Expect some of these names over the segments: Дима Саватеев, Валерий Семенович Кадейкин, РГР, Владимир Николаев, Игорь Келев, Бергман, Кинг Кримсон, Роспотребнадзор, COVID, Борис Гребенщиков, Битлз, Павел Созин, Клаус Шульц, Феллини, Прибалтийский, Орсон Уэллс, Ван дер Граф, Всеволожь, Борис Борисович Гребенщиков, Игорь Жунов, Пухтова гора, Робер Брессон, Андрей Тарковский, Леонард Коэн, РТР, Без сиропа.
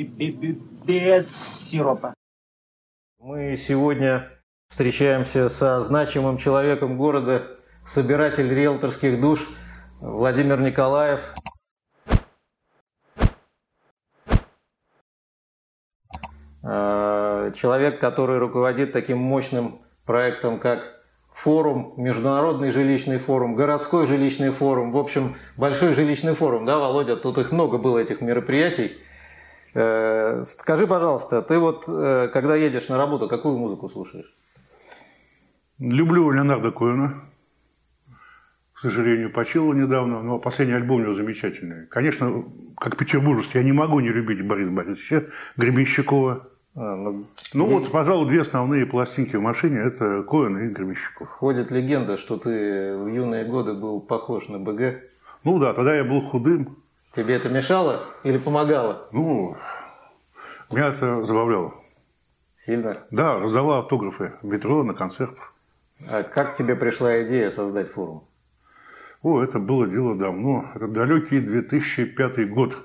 без сиропа. Мы сегодня встречаемся со значимым человеком города, собиратель риэлторских душ Владимир Николаев. Человек, который руководит таким мощным проектом, как форум, международный жилищный форум, городской жилищный форум, в общем, большой жилищный форум, да, Володя? Тут их много было, этих мероприятий. Скажи, пожалуйста, ты вот, когда едешь на работу, какую музыку слушаешь? Люблю Леонарда Коэна. К сожалению, почил недавно, но последний альбом у него замечательный. Конечно, как петербуржец, я не могу не любить Бориса Борисовича Гребенщикова. Ну вот, пожалуй, две основные пластинки в машине – это Коэн и Гребенщиков. Ходит легенда, что ты в юные годы был похож на БГ. Ну да, тогда я был худым. Тебе это мешало или помогало? Ну, меня это забавляло. Сильно? Да, раздавал автографы в метро, на концертах. А как тебе пришла идея создать форум? О, это было дело давно. Это далекий 2005 год.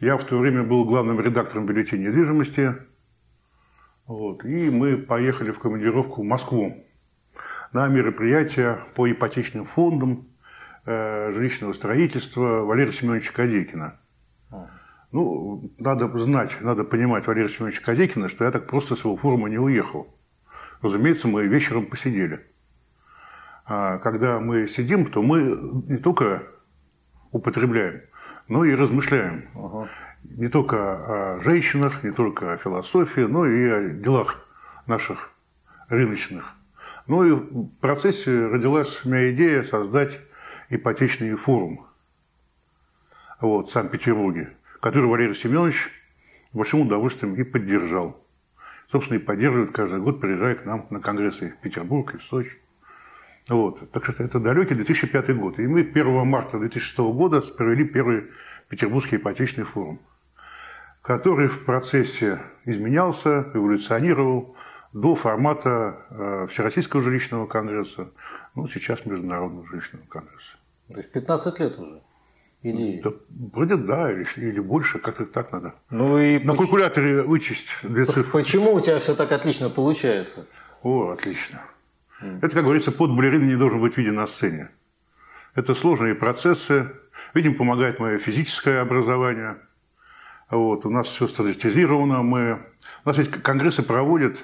Я в то время был главным редактором бюллетеня недвижимости. Вот, и мы поехали в командировку в Москву на мероприятие по ипотечным фондам жилищного строительства Валерия Семеновича Кадейкина. Ну, надо знать, надо понимать Валерия Семеновича Кадейкина, что я так просто с его форума не уехал. Разумеется, мы вечером посидели. А когда мы сидим, то мы не только употребляем, но и размышляем. Ага. Не только о женщинах, не только о философии, но и о делах наших рыночных. Ну и в процессе родилась у меня идея создать ипотечный форум вот, в Санкт-Петербурге, который Валерий Семенович большим удовольствием и поддержал. Собственно, и поддерживает каждый год, приезжая к нам на конгрессы в Петербург и в Сочи. Вот. Так что это далекий 2005 год. И мы 1 марта 2006 года провели первый Петербургский ипотечный форум, который в процессе изменялся, эволюционировал до формата Всероссийского жилищного конгресса, ну, сейчас Международного жилищного конгресса. То есть 15 лет уже идеи? Да, вроде да, или больше, как-то так надо. Ну и на калькуляторе вычесть две цифры. Почему у тебя все так отлично получается? О, отлично. Это, как говорится, пот балерины не должен быть виден на сцене. Это сложные процессы. Видимо, помогает мое физическое образование. Вот, у нас все стандартизировано. У нас эти конгрессы проводят,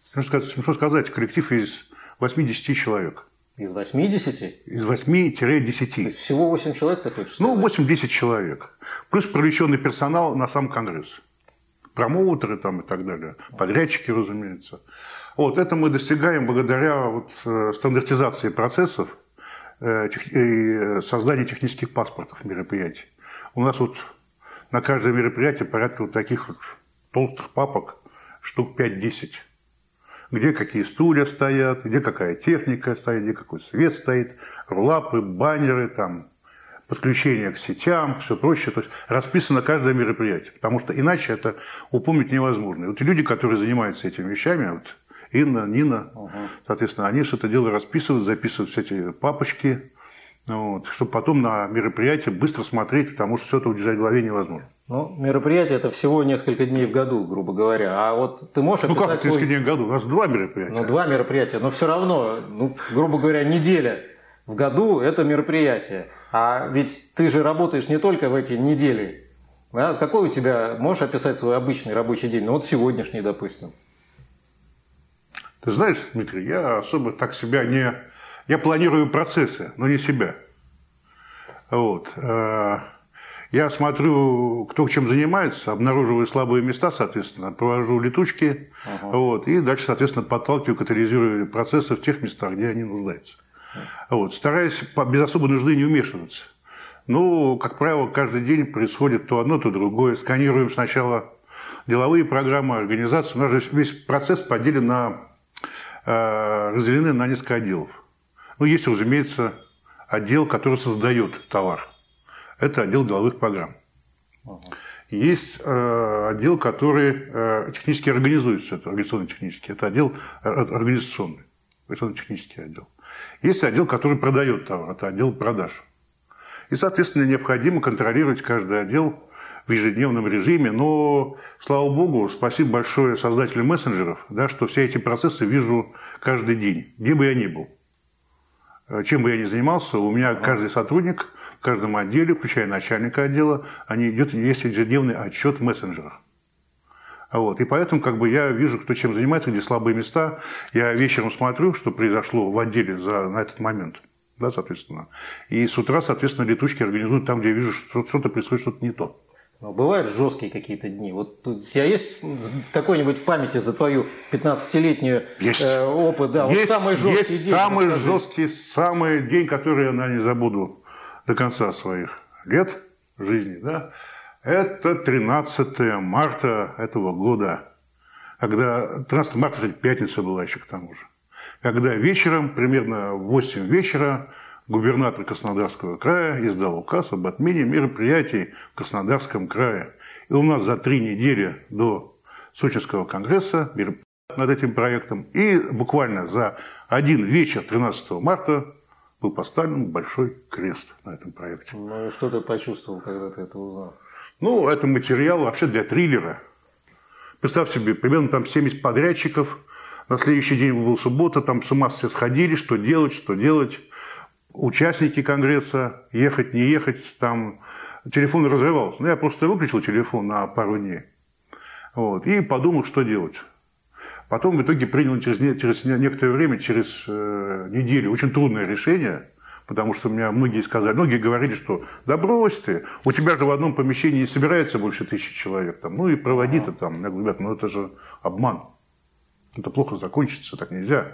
смешно сказать, коллектив из 80 человек. Из 80? Из 8-10. То есть всего 8 человек, ты хочешь сказать? Ну, 8-10 человек. Плюс привлеченный персонал на сам конгресс. Промоутеры там и так далее. Подрядчики, разумеется. Вот, это мы достигаем благодаря вот стандартизации процессов и созданию технических паспортов мероприятий. У нас вот на каждое мероприятие порядка вот таких вот толстых папок, штук 5-10. Где какие стулья стоят, где какая техника стоит, где какой свет стоит, рулапы, баннеры, там, подключение к сетям, все прочее. То есть расписано каждое мероприятие, потому что иначе это упомнить невозможно. И вот люди, которые занимаются этими вещами, вот, Инна, Нина, соответственно, они все это дело расписывают, записывают все эти папочки, вот, чтобы потом на мероприятие быстро смотреть, потому что все это удержать в голове невозможно. Ну, мероприятие – это всего несколько дней в году, грубо говоря. А вот ты можешь описать... Ну, как несколько дней в году? У нас 2 мероприятия. Ну, 2 мероприятия, но все равно, ну, грубо говоря, неделя в году – это мероприятие. А ведь ты же работаешь не только в эти недели. А какой у тебя... Можешь описать свой обычный рабочий день? Ну, вот сегодняшний, допустим. Ты знаешь, Дмитрий, я особо так себя не... Я планирую процессы, но не себя. Вот. Я смотрю, кто чем занимается, обнаруживаю слабые места, соответственно, провожу летучки, вот, и дальше, соответственно, подталкиваю, катализирую процессы в тех местах, где они нуждаются. Вот. Стараюсь без особой нужды не вмешиваться. Ну, как правило, каждый день происходит то одно, то другое. Сканируем сначала деловые программы, организацию. У нас же весь процесс поделен на... разделены на несколько отделов. Ну, есть, разумеется, отдел, который создает товар. Это отдел деловых программ. Есть отдел, который технически организует все это, организационно-технический. Это отдел организационный, организационно-технический отдел. Есть отдел, который продает товар, это отдел продаж. И, соответственно, необходимо контролировать каждый отдел в ежедневном режиме. Но, слава богу, спасибо большое создателю мессенджеров, да, что все эти процессы вижу каждый день, где бы я ни был. Чем бы я ни занимался, у меня каждый сотрудник в каждом отделе, включая начальника отдела, есть ежедневный отчет в мессенджерах. Вот. И поэтому как бы, я вижу, кто чем занимается, где слабые места. Я вечером смотрю, что произошло в отделе на этот момент. Да, соответственно. И с утра, соответственно, летучки организуют там, где я вижу, что что-то происходит, что-то не то. Но бывают жесткие какие-то дни. Вот у тебя есть какой-нибудь в памяти за твою 15-летнюю опыт? Да, есть, вот самый жесткий есть день, самый расскажи. Жесткий, самый день, который я, наверное, не забуду до конца своих лет жизни. Да? Это 13 марта этого года. Когда 13 марта, кстати, пятница была еще к тому же. Когда вечером, примерно в 8 вечера, губернатор Краснодарского края издал указ об отмене мероприятий в Краснодарском крае. И у нас за 3 недели до Сочинского конгресса мероприятия над этим проектом. И буквально за один вечер 13 марта был поставлен большой крест на этом проекте. Ну и что ты почувствовал, когда ты это узнал? Ну, это материал вообще для триллера. Представь себе, примерно там 70 подрядчиков. На следующий день была суббота, там с ума все сходили, что делать, что делать. Участники конгресса, ехать, не ехать, там телефон разрывался. Ну, я просто выключил телефон на пару дней. Вот, и подумал, что делать. Потом в итоге принял через некоторое время, через неделю, очень трудное решение. Потому что мне многие говорили, что да брось ты, у тебя же в одном помещении не собирается больше 1000 человек. Там, ну и проводи-то там. Я говорю, ребята, ну это же обман. Это плохо закончится, так нельзя.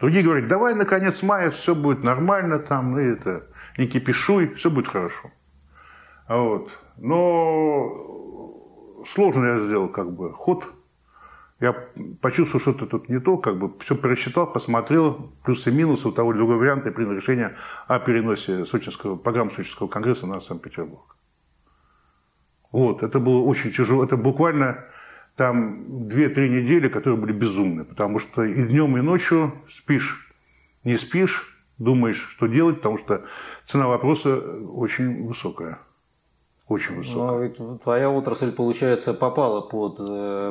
Другие говорят, давай на конец мая все будет нормально, там, и это, не кипишуй, все будет хорошо. Вот. Но сложно я сделал как бы ход. Я почувствовал, что это тут не то, как бы все просчитал, посмотрел, плюсы и минусы у того или другого варианта, и принял решение о переносе программы Сочинского конгресса на Санкт-Петербург. Вот, это было очень тяжело, это буквально там 2-3 недели, которые были безумны, потому что и днем, и ночью спишь, не спишь, думаешь, что делать, потому что цена вопроса очень высокая. Очень высокая. Но ведь твоя отрасль, получается, попала под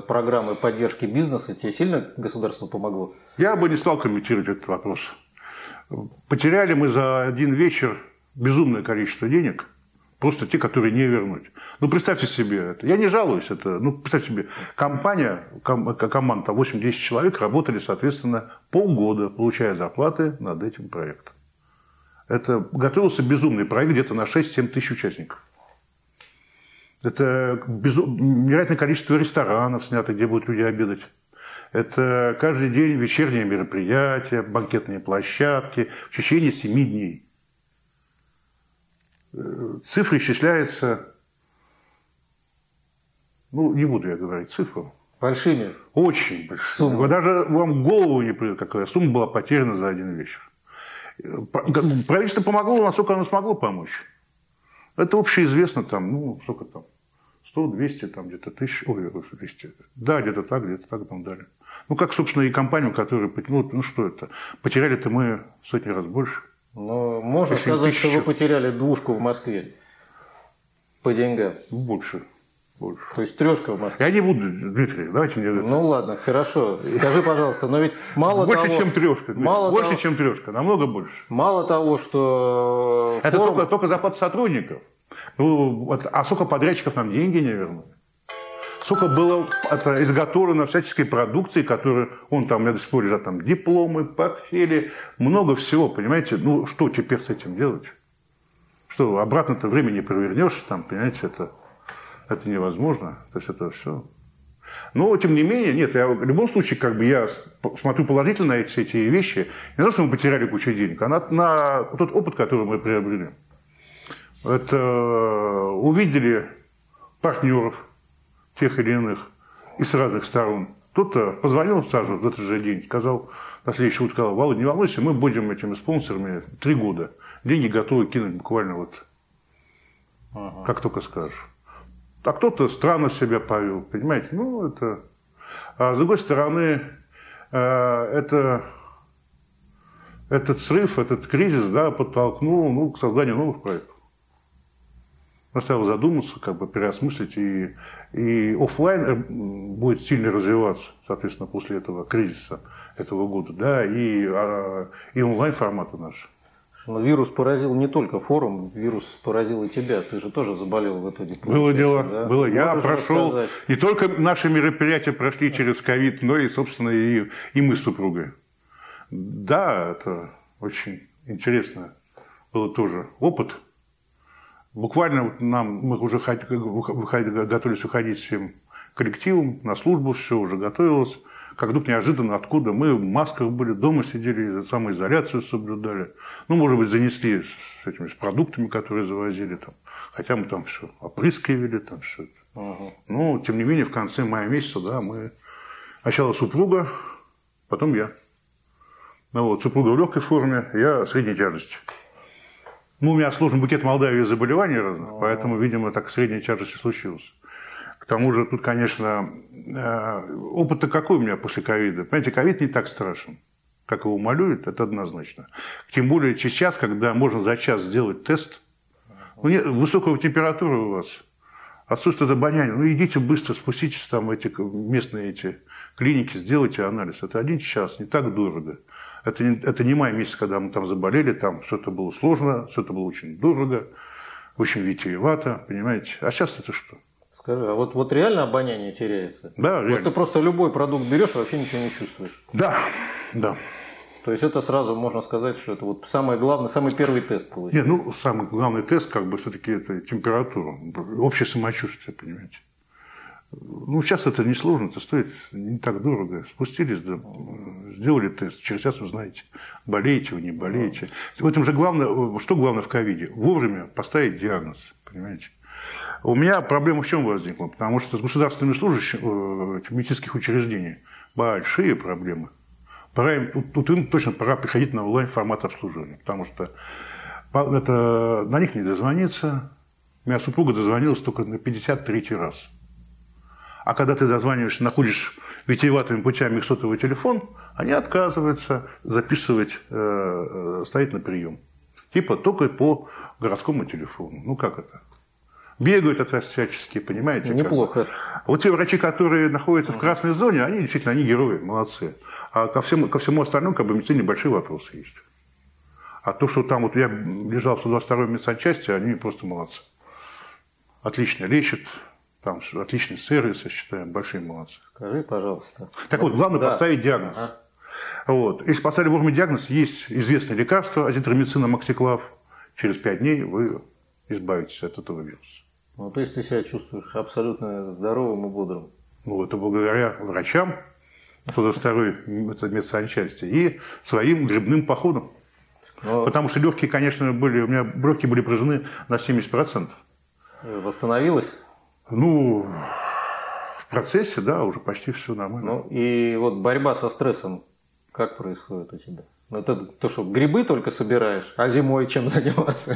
программы поддержки бизнеса. Тебе сильно государство помогло? Я бы не стал комментировать этот вопрос. Потеряли мы за один вечер безумное количество денег. Просто те, которые не вернуть. Ну, представьте себе это. Я не жалуюсь. Это, ну, представьте себе, команда 8-10 человек работали, соответственно, полгода, получая зарплаты над этим проектом. Это готовился безумный проект где-то на 6-7 тысяч участников. Это невероятное количество ресторанов снято, где будут люди обедать. Это каждый день вечерние мероприятия, банкетные площадки в течение 7 дней. Цифры исчисляются, ну, не буду я говорить цифру. Большими? Очень большими. Сумма. Даже вам в голову не придет, какая сумма была потеряна за один вечер. Правительство помогло, насколько оно смогло помочь. Это общеизвестно, там, ну, сколько там, 100-200, там, где-то 1000, ой, 200, да, где-то так, там, дали. Ну, как, собственно, и компанию, которая потянула, ну, что это, потеряли-то мы в 100 раз больше. Ну, можно сказать, что вы потеряли 2-ку в Москве по деньгам. Больше. Больше. То есть 3-ка в Москве. Я не буду, Дмитрий, давайте мне... Ну, ладно, хорошо. Скажи, пожалуйста, но ведь мало больше, того... Чем 3-ка, мало больше, того... чем 3-ка, намного больше. Мало того, что... Это форум... только зарплата сотрудников. Ну, а сколько подрядчиков нам деньги не вернули? Сколько было изготовлено всяческой продукции, которая, у меня до сих пор лежат там дипломы, портфели, много всего, понимаете, ну что теперь с этим делать? Что, обратно-то время не провернешь, там, понимаете, это невозможно, то есть это все. Но, тем не менее, нет, я в любом случае, как бы я смотрю положительно на эти вещи, не то, что мы потеряли кучу денег, а на тот опыт, который мы приобрели. Это увидели партнеров, тех или иных, и с разных сторон. Кто-то позвонил сразу в этот же день, сказал, на следующий год сказал, Володь, не волнуйся, мы будем этими спонсорами 3 года. Деньги готовы кинуть буквально вот, как только скажешь. А кто-то странно себя повел, понимаете? Ну, это... А с другой стороны, этот срыв, этот кризис, да, подтолкнул, ну, к созданию новых проектов. Заставил задуматься, как бы переосмыслить, и офлайн будет сильно развиваться, соответственно, после этого кризиса этого года, да, и онлайн форматы наши. Но вирус поразил не только форум, вирус поразил и тебя. Ты же тоже заболел в итоге. Было дело, да? Было. Я прошел, не только наши мероприятия прошли через ковид, но и, собственно, и мы с супругой. Да, это очень интересно было тоже опыт. Буквально нам, мы уже готовились уходить всем коллективом на службу, все уже готовилось. Как вдруг неожиданно откуда, мы в масках были, дома сидели, самоизоляцию соблюдали. Ну, может быть, занесли с этими с продуктами, которые завозили там. Хотя мы там все опрыскивали, там все. Ага. Но, тем не менее, в конце мая месяца, да, мы... Сначала супруга, потом я. Ну, вот, супруга в легкой форме, я средней тяжести. Ну, у меня сложный букет Молдавии заболеваний разных, поэтому, видимо, так средняя тяжесть и случилась. К тому же тут, конечно, опыт-то какой у меня после ковида? Понимаете, ковид не так страшен, как его малюют, это однозначно. Тем более сейчас, когда можно за час сделать тест, ну, нет, высокая температура у вас, отсутствует обоняние, ну, идите быстро, спуститесь там эти местные эти клиники, сделайте анализ. Это один час, не так дорого. Это не май месяц, когда мы там заболели, там что-то было сложно, что-то было очень дорого, очень витиевато, понимаете. А сейчас это что? Скажи, а вот реально обоняние теряется? Да, реально. Вот ты просто любой продукт берешь и вообще ничего не чувствуешь? Да, да. То есть это сразу можно сказать, что это вот самое главное, самый первый тест получается? Нет, ну самый главный тест, как бы, все-таки это температура, общее самочувствие, понимаете. Ну, сейчас это несложно, это стоит не так дорого. Спустились, да, сделали тест, через час узнаете, болеете вы, не болеете. В этом же главное, что главное в ковиде? Вовремя поставить диагноз, понимаете. У меня проблема в чем возникла? Потому что с государственными служащими медицинских учреждений большие проблемы. Пора им, тут им точно пора приходить на онлайн-формат обслуживания, потому что это, на них не дозвониться. У меня супруга дозвонилась только на 53-й раз. А когда ты дозваниваешься, находишь витиеватыми путями их сотовый телефон, они отказываются записывать, стоять на прием. Типа только по городскому телефону. Ну как это? Бегают от вас всячески, понимаете? Неплохо. Как? Вот те врачи, которые находятся в красной зоне, они действительно они герои, молодцы. А ко всему остальному, как бы, медицине небольшие вопросы есть. А то, что там вот я лежал в 122-й медсанчасти, они просто молодцы. Отлично лечат. Там отличный сервис, я считаю, большие молодцы. Скажи, пожалуйста. Так вот, главное поставить диагноз. Ага. Вот. Если поставили вовремя диагноз, есть известное лекарство, азитромицина, максиклав. Через 5 дней вы избавитесь от этого вируса. Ну, то есть ты себя чувствуешь абсолютно здоровым и бодрым. Ну, это благодаря врачам, 122-й медсанчасти, и своим грибным походам. Но... Потому что легкие, конечно, были, у меня бронхи были поражены на 70%. Восстановилось? Ну, в процессе, да, уже почти все нормально. Ну, и вот борьба со стрессом как происходит у тебя? Ну, это то, что грибы только собираешь, а зимой чем заниматься?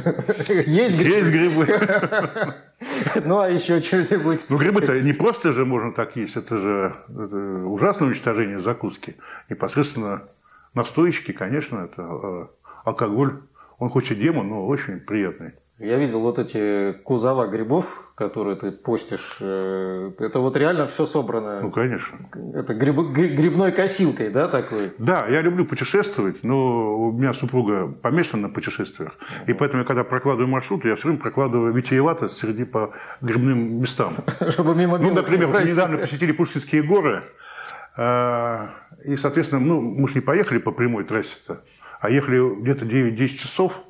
Есть грибы? Есть грибы. Ну, а еще что-нибудь? Ну, грибы-то не просто же можно так есть, это же ужасное уничтожение закуски. Непосредственно настоечки, конечно, это алкоголь. Он хоть и демон, но очень приятный. Я видел вот эти кузова грибов, которые ты постишь. Это вот реально все собрано. Ну, конечно. Это грибной косилкой, да, такой? Да, я люблю путешествовать, но у меня супруга помешана на путешествиях. И поэтому, я, когда прокладываю маршрут, я все время прокладываю витиеватость среди по грибным местам. Чтобы мимо. Ну, например, мы недавно посетили Пушкинские горы. И, соответственно, ну, мы же не поехали по прямой трассе-то, а ехали где-то 9-10 часов.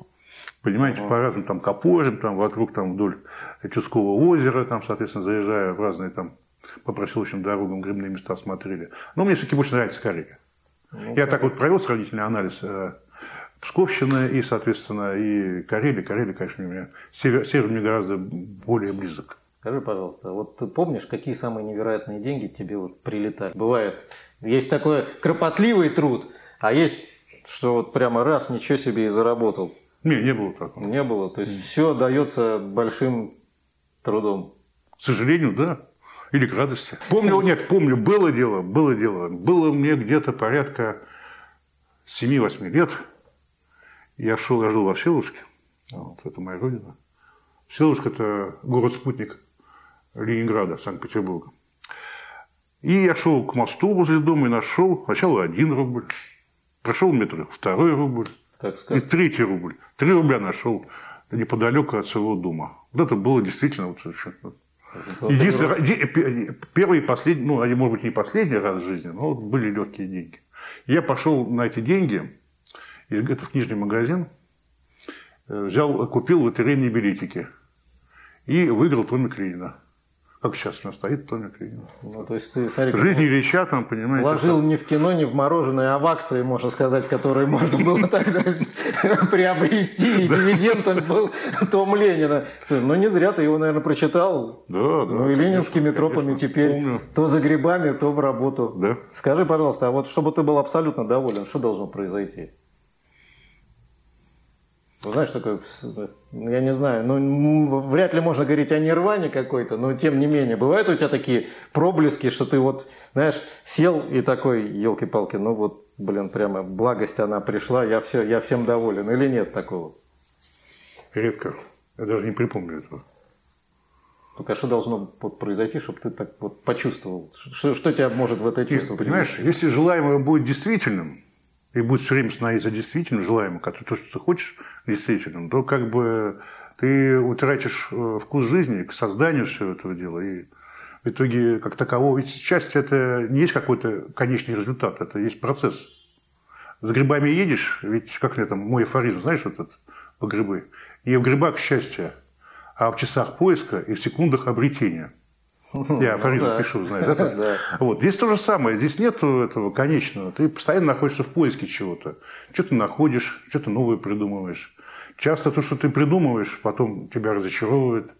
Понимаете, по разным там копорам, там вокруг, там вдоль Чудского озера, там, соответственно, заезжая в разные там по проселочным дорогам, грибные места смотрели. Но мне все-таки больше нравится Карелия. Ну, я так вот провел сравнительный анализ псковщины и, соответственно, и Карелии. Карелия, конечно, у меня север мне гораздо более близок. Скажи, пожалуйста, вот ты помнишь, какие самые невероятные деньги тебе вот прилетали? Бывает, есть такой кропотливый труд, а есть, что вот прямо раз, ничего себе и заработал. Не было такого. Не было. То есть все дается большим трудом. К сожалению, да. Или к радости. Помню, нет, помню, было дело. Было мне где-то порядка 7-8 лет. Я жил во Всеволожске. Вот, это моя родина. Силушка – это город-спутник Ленинграда, Санкт-Петербурга. И я шел к мосту возле дома и нашел сначала 1 рубль, прошел метр, 2 рубль и 3 рубль. 3 рубля нашел неподалеку от своего дома. Вот это было действительно вот совершенно... Первый и последний, ну, они, может быть, не последний раз в жизни, но были легкие деньги. Я пошел на эти деньги, это в книжный магазин, взял, купил лотерейные билетики и выиграл томик Ленина. Как сейчас у нас стоит томик Ленина. Ну, то есть ты, смотри, «Жизнь Ильича», там, понимаете. Вложил не в кино, не в мороженое, а в акции, можно сказать, которые можно было тогда приобрести. И дивидендом был том Ленина. Ну, не зря ты его, наверное, прочитал. Да, да. Ну, и ленинскими тропами теперь то за грибами, то в работу. Скажи, пожалуйста, а вот чтобы ты был абсолютно доволен, что должно произойти? Знаешь, такое, я не знаю, ну, вряд ли можно говорить о нирване какой-то, но тем не менее, бывают у тебя такие проблески, что ты вот, знаешь, сел и такой, елки-палки, ну вот, блин, прямо благость она пришла, я всем доволен, или нет такого? Редко, я даже не припомню этого. Только что должно произойти, чтобы ты так вот почувствовал, что тебя может в это чувство? Понимаешь, если желаемое будет действительным, и будет все время становиться действительным, желаемым, то, что ты хочешь, действительным, то как бы ты утратишь вкус жизни к созданию всего этого дела. И в итоге, как такового, ведь счастье – это не есть какой-то конечный результат, это есть процесс. С грибами едешь, ведь как летом, мой афоризм, знаешь, вот этот, по грибы. Не в грибах счастье, а в часах поиска и в секундах обретения. Я афоризм пишу, знаешь. Да? Вот. Здесь то же самое. Здесь нет этого конечного. Ты постоянно находишься в поиске чего-то. Что-то находишь, что-то новое придумываешь. Часто то, что ты придумываешь, потом тебя разочаровывает.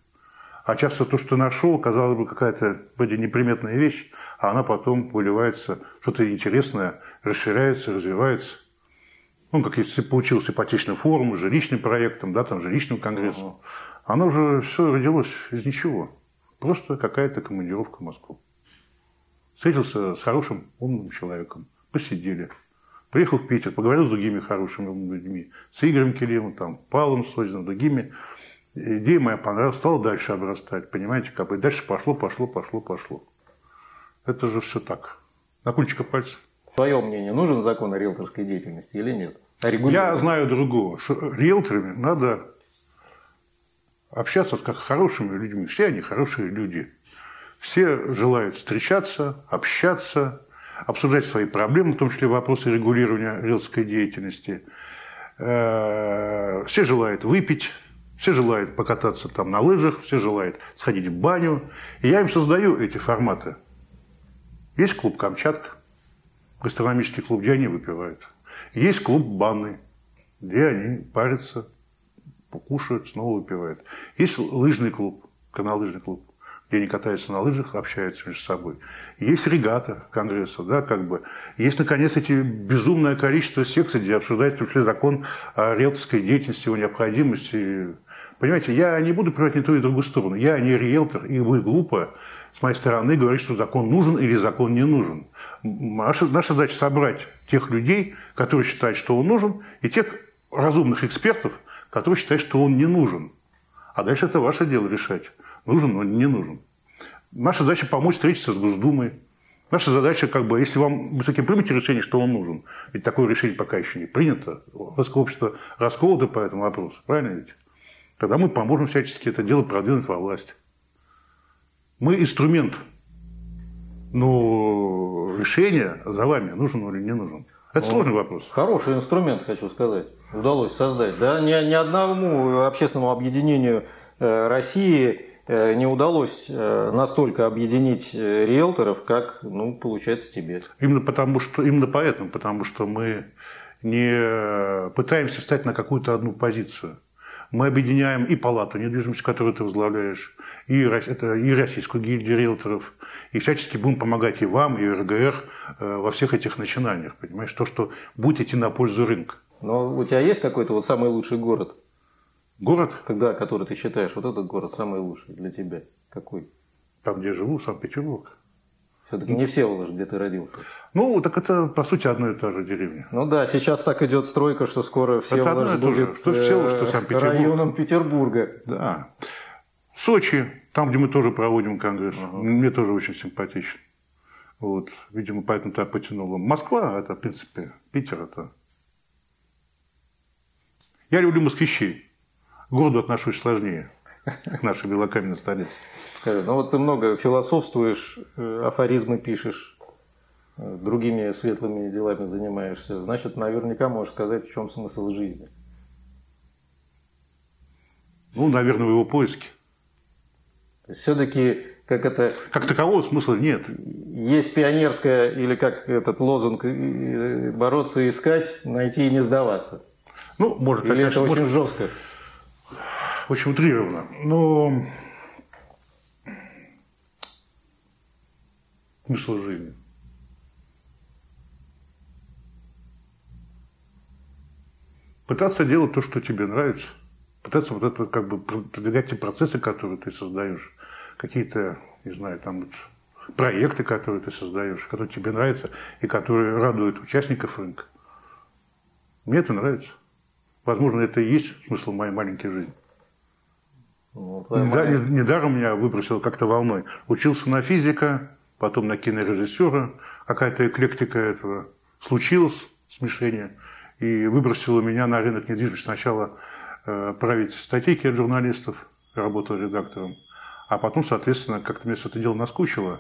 А часто то, что ты нашел, казалось бы, какая-то вроде неприметная вещь, а она потом выливается в что-то интересное, расширяется, развивается. Ну, как я получился ипотечный форум, жилищным проектом, да, там, жилищным конгрессом. Оно уже все родилось из ничего. Просто какая-то командировка в Москву. Встретился с хорошим, умным человеком. Посидели. Приехал в Питер, поговорил с другими хорошими, умными людьми. С Игорем Келевым, там, Павлом Созином, другими. Идея моя понравилась, стала дальше обрастать. Понимаете, как бы. И дальше пошло. Это же все так. На кончиках пальцев. Твое мнение, нужен закон о риэлторской деятельности или нет? Я знаю другого. Что риэлторами надо... общаться с как хорошими людьми. Все они хорошие люди. Все желают встречаться, общаться, обсуждать свои проблемы, в том числе вопросы регулирования риэлторской деятельности. Все желают выпить, все желают покататься там на лыжах, все желают сходить в баню. И я им создаю эти форматы. Есть клуб «Камчатка», гастрономический клуб, где они выпивают. Есть клуб «Банны», где они парятся, кушают, снова выпивают. Есть лыжный клуб, каналлыжный клуб, где они катаются на лыжах, общаются между собой. Есть регата конгресса, да, как бы. Есть, наконец, эти безумное количество секций, где обсуждается вообще закон о риэлторской деятельности, его необходимости. Понимаете, я не буду приводить ни ту, ни другую сторону. Я не риэлтор, и вы глупо с моей стороны говорить, что закон нужен или закон не нужен. Наша задача собрать тех людей, которые считают, что он нужен, и тех разумных экспертов, который считает, что он не нужен. А дальше это ваше дело решать. Нужен он, не нужен. Наша задача помочь встретиться с Госдумой. Наша задача, как бы, если вам высоки примете решение, что он нужен. Ведь такое решение пока еще не принято. Русское общество расколото по этому вопросу. Правильно ведь? Тогда мы поможем всячески это дело продвинуть во власть. Мы инструмент. Но решение за вами, нужен он или не нужен. Это сложный вопрос. Хороший инструмент, хочу сказать, удалось создать. Да, ни одному общественному объединению России не удалось настолько объединить риэлторов, как, ну, получается тебе. Именно поэтому, потому что мы не пытаемся встать на какую-то одну позицию. Мы объединяем и палату недвижимости, которую ты возглавляешь, и Российскую гильдию риэлторов, и всячески будем помогать и вам, и РГР во всех этих начинаниях, понимаешь, то, что будет идти на пользу рынка. Но у тебя есть какой-то вот самый лучший город? Город? Да, который ты считаешь, вот этот город самый лучший для тебя. Какой? Там, где я живу, Санкт-Петербург. Все-таки не Всеволожь, где ты родился. Ну, так это, по сути, одно и та же деревня. Ну да, сейчас так идет стройка, что скоро Всеволожь будет районом Петербурга. Да. Сочи, там, где мы тоже проводим конгресс, мне тоже очень симпатично. Вот, видимо, поэтому туда потянуло. Москва, это, в принципе, Питер, это... Я люблю москвичей. К городу отношусь сложнее, к нашей белокаменной столице. Ну вот ты много философствуешь, афоризмы пишешь, другими светлыми делами занимаешься. Значит, наверняка можешь сказать, в чем смысл жизни. Ну, наверное, в его поиске. Все-таки... Как это... Как такового смысла нет. Есть пионерская, или как этот лозунг, бороться, искать, найти и не сдаваться. Ну, может, или конечно, это очень может... жестко? Очень утрированно. Но смысл жизни. Пытаться делать то, что тебе нравится. Пытаться вот это как бы продвигать те процессы, которые ты создаешь. Какие-то, не знаю, там проекты, которые ты создаешь, которые тебе нравятся и которые радуют участников рынка. Мне это нравится. Возможно, это и есть смысл моей маленькой жизни. Ну, недаром меня выбросило как-то волной. Учился на физика, потом на кинорежиссера. Какая-то эклектика этого случилась, смешение. И выбросило меня на рынок недвижимости. Сначала править статейки от журналистов, работал редактором. А потом, соответственно, как-то мне все это дело наскучило,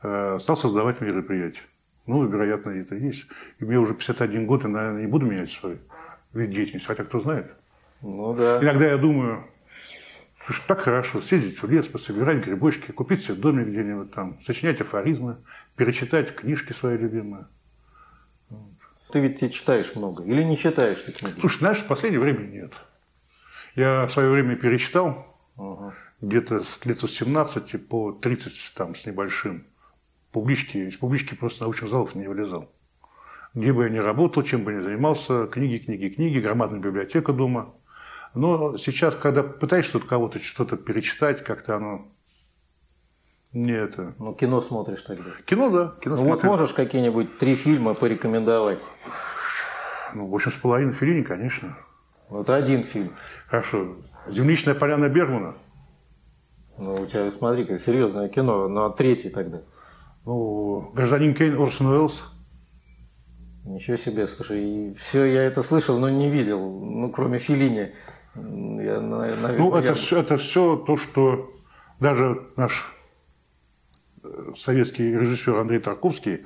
стал создавать мероприятия. Ну, вероятно, это и есть. И мне уже 51 год, и, наверное, не буду менять свой вид деятельности, хотя кто знает. Ну, да. Иногда я думаю, что так хорошо съездить в лес, пособирать грибочки, купить себе домик где-нибудь там, сочинять афоризмы, перечитать книжки свои любимые. Ты ведь читаешь много или не читаешь такие книги? Слушай, знаешь, в последнее время нет. Я в свое время перечитал. Ага. Где-то лет с 17 по 30 там, с небольшим. Из публички просто научных залов не вылезал. Где бы я ни работал, чем бы ни занимался, книги, громадная библиотека дома. Но сейчас, когда пытаешься кого-то что-то перечитать, как-то оно... Не это. Ну, кино смотришь тогда? Кино, да. Кино ну, вот можешь какие-нибудь 3 фильма порекомендовать? Ну, в общем, с половиной Феллини, конечно. Вот один фильм. Хорошо. «Земляничная поляна» Бергмана. Ну, у тебя, смотри, как серьезное кино. Ну, а третий тогда? Ну, «Гражданин Кейн», Орсон Уэллс. Ничего себе, слушай. Все я это слышал, но не видел. Ну, кроме Феллини. Я, наверное, ну, это все то, что даже наш советский режиссер Андрей Тарковский,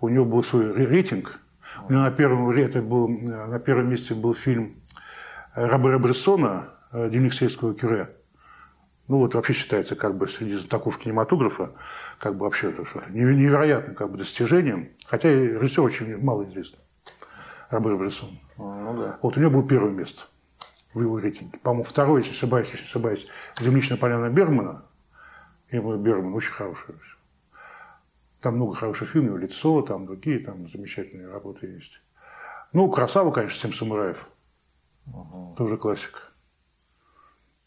у него был свой рейтинг. У него на первом месте был фильм Робера Брессона «Дневник сельского кюре». Ну, вот вообще считается, как бы, среди знатоков кинематографа, как бы, вообще невероятным, как бы, достижением. Хотя режиссер очень мало известен. Робер Брессон. Ну, да. Вот у него было 1 место в его рейтинге. По-моему, 2, если не ошибаюсь, «Земляничная поляна» Бергмана. И мой Бергман очень хороший. Там много хороших фильмов, «Лицо», там другие, там замечательные работы есть. Ну, «Красава», конечно, «Семь самураев». Угу. Тоже классика.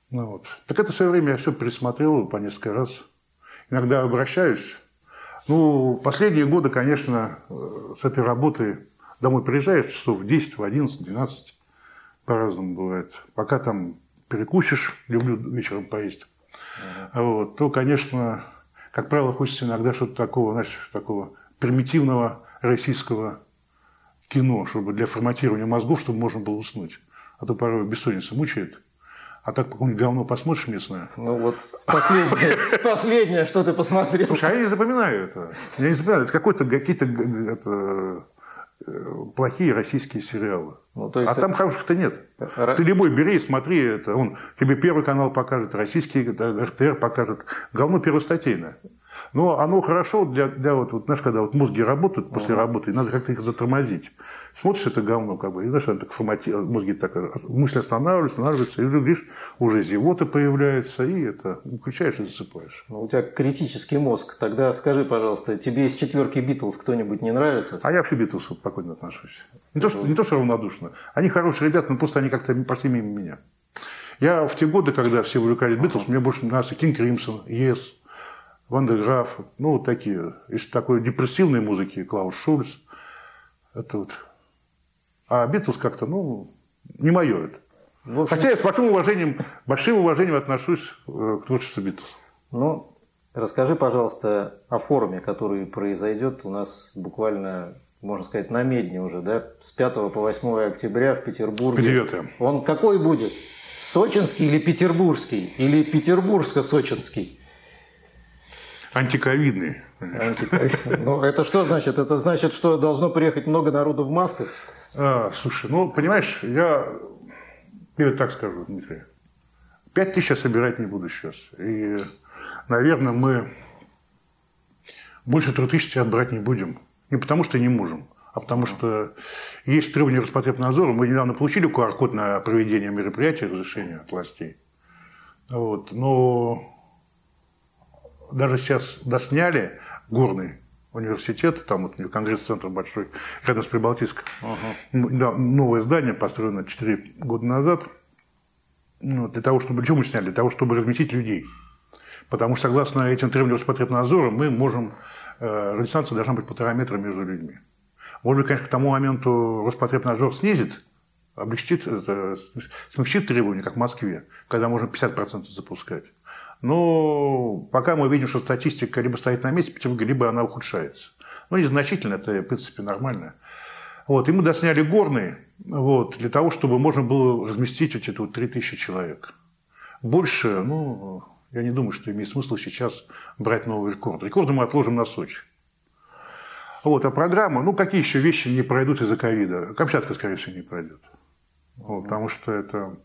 Ну, вот. Так это в свое время я все пересмотрел по несколько раз. Иногда обращаюсь. Ну, последние годы, конечно, с этой работы домой приезжаешь часов в 10, в 11, в 12. По-разному бывает. Пока там перекусишь, люблю вечером поесть. Вот. То, конечно, как правило, хочется иногда что-то такого, знаешь, такого примитивного российского кино, чтобы для форматирования мозгов, чтобы можно было уснуть. А то порой бессонница мучает. А так какое-нибудь говно посмотришь местное? Ну вот последнее, что ты посмотрел. Слушай, а я не запоминаю это. Я не запоминаю. Это какие-то плохие российские сериалы. Ну, то есть там хороших-то нет. Ты любой бери и смотри. Это. Он тебе Первый канал покажет, российский РТР покажет. Говно первостатейное. Но оно хорошо для вот, знаешь, когда вот мозги работают после работы, и надо как-то их затормозить. Смотришь это говно, как бы, и знаешь, так мозги так, мысли останавливаются, и уже, видишь, уже зевота появляется, и это включаешь и засыпаешь. Ну, у тебя критический мозг. Тогда скажи, пожалуйста, тебе из 4 Битлз кто-нибудь не нравится? А я вообще к Битлз спокойно отношусь. Не то, что равнодушно. Они хорошие ребята, но просто они как-то пошли мимо меня. Я в те годы, когда все увлекались Битлз, мне больше нравился Кинг Кримсон, Yes. Ван дер Граф, ну, такие, из такой депрессивной музыки, Клаус Шульц, это вот. А Битлз как-то, ну, не мое это. В общем... Хотя я с большим уважением отношусь к творчеству Битлз. Ну, расскажи, пожалуйста, о форуме, который произойдет у нас буквально, можно сказать, на Медне уже, да? С 5 по 8 октября в Петербурге. 9. Он какой будет? Сочинский или петербургский? Или петербургско-сочинский? Антиковидный. Ну, это что значит? Это значит, что должно приехать много народу в масках? Слушай, ну, понимаешь, я вот так скажу, Дмитрий. 5000 я собирать не буду сейчас. И, наверное, мы больше 3000 отбрать не будем. Не потому, что не можем, а потому, что есть требования Роспотребнадзора. Мы недавно получили QR-код на проведение мероприятий, разрешения от властей. Вот. Но даже сейчас досняли Горный университет, там вот конгресс-центр большой, рядом с Прибалтийском. Да, новое здание, построено 4 года назад. Ну, для того, чтобы... Чего мы сняли? Для того, чтобы разместить людей. Потому что, согласно этим требованиям Роспотребнадзора, мы можем... Дистанция должна быть 1,5 метра между людьми. Может быть, конечно, к тому моменту Роспотребнадзор снизит, облегчит, смягчит требования, как в Москве, когда можно 50% запускать. Но пока мы видим, что статистика либо стоит на месте, либо она ухудшается. Ну, незначительно, это, в принципе, нормально. Вот. И мы досняли Горный, вот, для того, чтобы можно было разместить вот эти 3000 человек. Больше, ну... Я не думаю, что имеет смысл сейчас брать новый рекорд. Рекорды мы отложим на Сочи. Вот, а программа, ну какие еще вещи не пройдут из-за ковида? Камчатка, скорее всего, не пройдет. Вот, потому что это...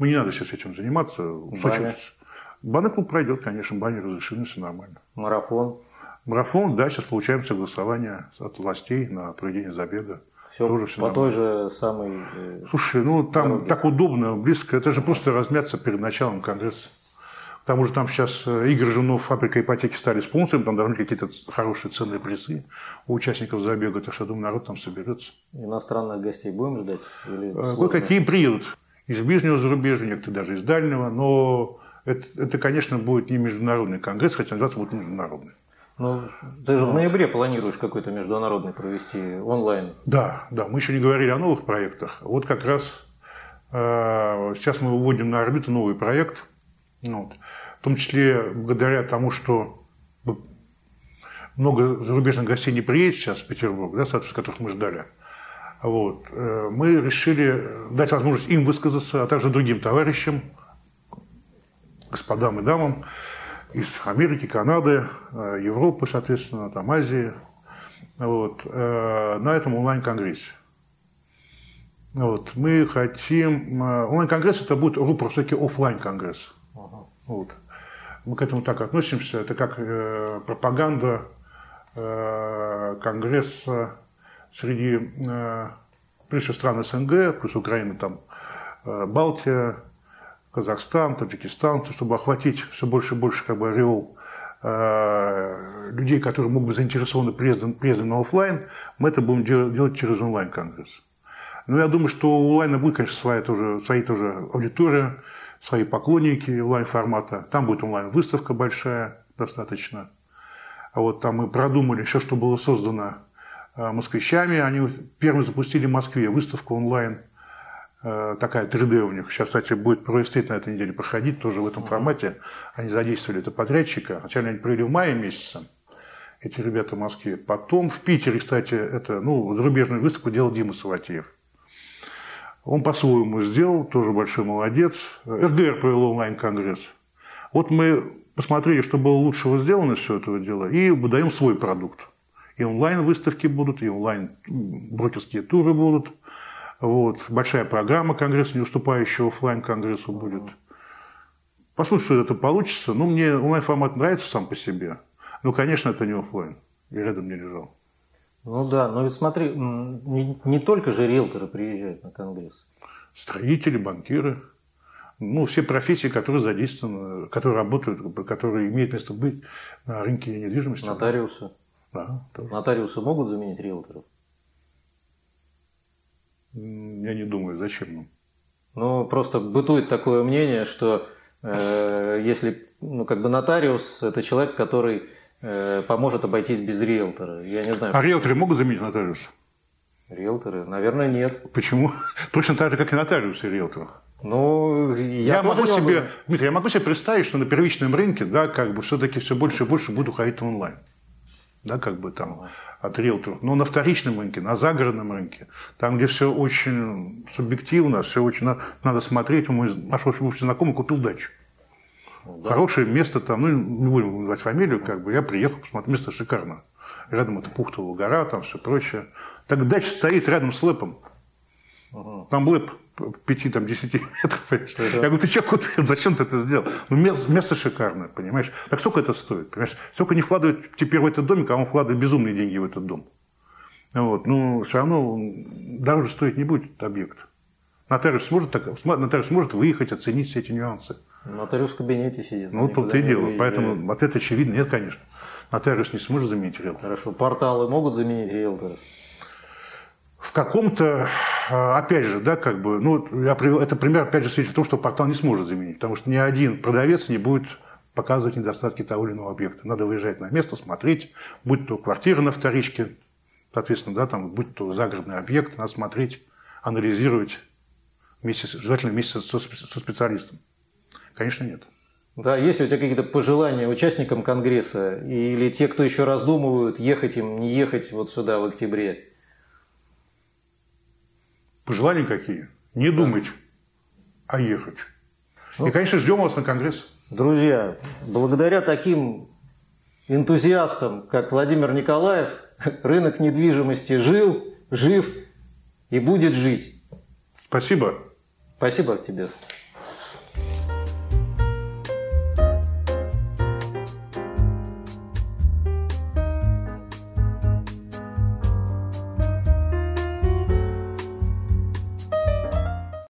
Ну, не надо сейчас этим заниматься. Баня? Баня пройдет, конечно, баня разрешена, все нормально. Марафон? Марафон, да, сейчас получаем согласование от властей на проведение забега. Все тоже по нормально. Той же самой... Слушай, ну там дороге. Так удобно, близко. Это же просто размяться перед началом конгресса. К тому же там сейчас Игорь Жунов, «Фабрика ипотеки» стали спонсором, там должны какие-то хорошие ценные призы у участников забега, так что, думаю, народ там соберется. Иностранных гостей будем ждать? Кое-какие приедут. Из ближнего зарубежья, некоторые даже из дальнего, но это, конечно, будет не международный конгресс, хотя называться будет международный. Ну, ты же в ноябре планируешь какой-то международный провести онлайн? Да, да, мы еще не говорили о новых проектах. Вот как раз сейчас мы выводим на орбиту новый проект. Вот. В том числе благодаря тому, что много зарубежных гостей не приедет сейчас в Петербург, да, соответственно, которых мы ждали, вот, мы решили дать возможность им высказаться, а также другим товарищам, господам и дамам из Америки, Канады, Европы, соответственно, там, Азии, вот, на этом онлайн-конгрессе. Вот, мы хотим... Онлайн-конгресс это будет все-таки офлайн-конгресс. Вот. Мы к этому так относимся. Это как пропаганда конгресса среди прежде всего стран СНГ, плюс Украина, там, Балтия, Казахстан, Таджикистан, чтобы охватить все больше и больше как бы, ореол людей, которые могут быть заинтересованы приездом на офлайн. Мы это будем делать через онлайн-конгресс. Но я думаю, что у онлайна будет, конечно, своя тоже аудитория, свои поклонники онлайн-формата. Там будет онлайн-выставка большая достаточно. А вот там мы продумали все, что было создано москвичами. Они первыми запустили в Москве выставку онлайн, такая 3D у них. Сейчас, кстати, будет происходить на этой неделе, проходить тоже в этом формате. Они задействовали это подрядчика. Вначале они провели в мае месяце, эти ребята в Москве. Потом в Питере, кстати, это, ну, зарубежную выставку делал Дима Саватеев. Он по-своему сделал, тоже большой молодец. РГР провел онлайн-конгресс. Вот мы посмотрели, что было лучшего сделано все этого дела, и выдаем свой продукт. И онлайн-выставки будут, и онлайн-брокерские туры будут. Вот. Большая программа конгресса, не уступающая офлайн-конгрессу будет. Посмотрим, что это получится. Ну, мне онлайн-формат нравится сам по себе. Но, конечно, это не офлайн. И рядом не лежал. Ну да, но ведь смотри, не только же риэлторы приезжают на конгресс. Строители, банкиры, ну все профессии, которые задействованы, которые работают, которые имеют место быть на рынке недвижимости. Нотариусы. Да, тоже. Нотариусы могут заменить риэлторов? Я не думаю, зачем нам. Ну просто бытует такое мнение, что если, ну, как бы нотариус – это человек, который поможет обойтись без риэлтора. Я не знаю. А риэлторы могут заменить нотариуса? Риэлторы? Наверное, нет. Почему? Точно так же, как и нотариусы риэлторов. Ну, Дмитрий, я могу себе представить, что на первичном рынке, да, как бы все-таки все больше и больше будут уходить онлайн. Да, как бы там от риэлторов. Но на вторичном рынке, на загородном рынке, там, где все очень субъективно, все очень надо смотреть. Наш общий знакомый купил дачу. Да. Хорошее место там, ну, не будем называть фамилию, как бы я приехал, посмотрел, место шикарно. Рядом это Пухтова гора, там все прочее. Так дача стоит рядом с ЛЭПом. Ага. Там ЛЭП 5-10 метров. Я говорю, ты человек, зачем ты это сделал? Ну, место шикарное, понимаешь? Так сколько это стоит? Понимаешь? Сколько не вкладывают теперь в этот домик, а он вкладывает безумные деньги в этот дом. Вот. Ну, все равно дороже стоить не будет этот объект. Нотариус сможет выехать, оценить все эти нюансы. Нотариус в кабинете сидит. Ну, тут и дело. Поэтому от этого очевидно. Нет, конечно. Нотариус не сможет заменить риэлтора. Хорошо. Порталы могут заменить риэлтора? В каком-то, опять же, да, как бы, ну, я привел это пример, опять же, свидетельствует о том, что портал не сможет заменить, потому что ни один продавец не будет показывать недостатки того или иного объекта. Надо выезжать на место, смотреть, будь то квартира на вторичке, соответственно, да, там, будь то загородный объект, надо смотреть, анализировать, желательно вместе со специалистом. Конечно, нет. Да, есть у тебя какие-то пожелания участникам Конгресса или те, кто еще раздумывают, ехать им, не ехать вот сюда в октябре? Пожелания какие? Не думать, а ехать. Ну, и, конечно, ждем вас на Конгресс. Друзья, благодаря таким энтузиастам, как Владимир Николаев, рынок недвижимости жил, жив и будет жить. Спасибо. Спасибо тебе.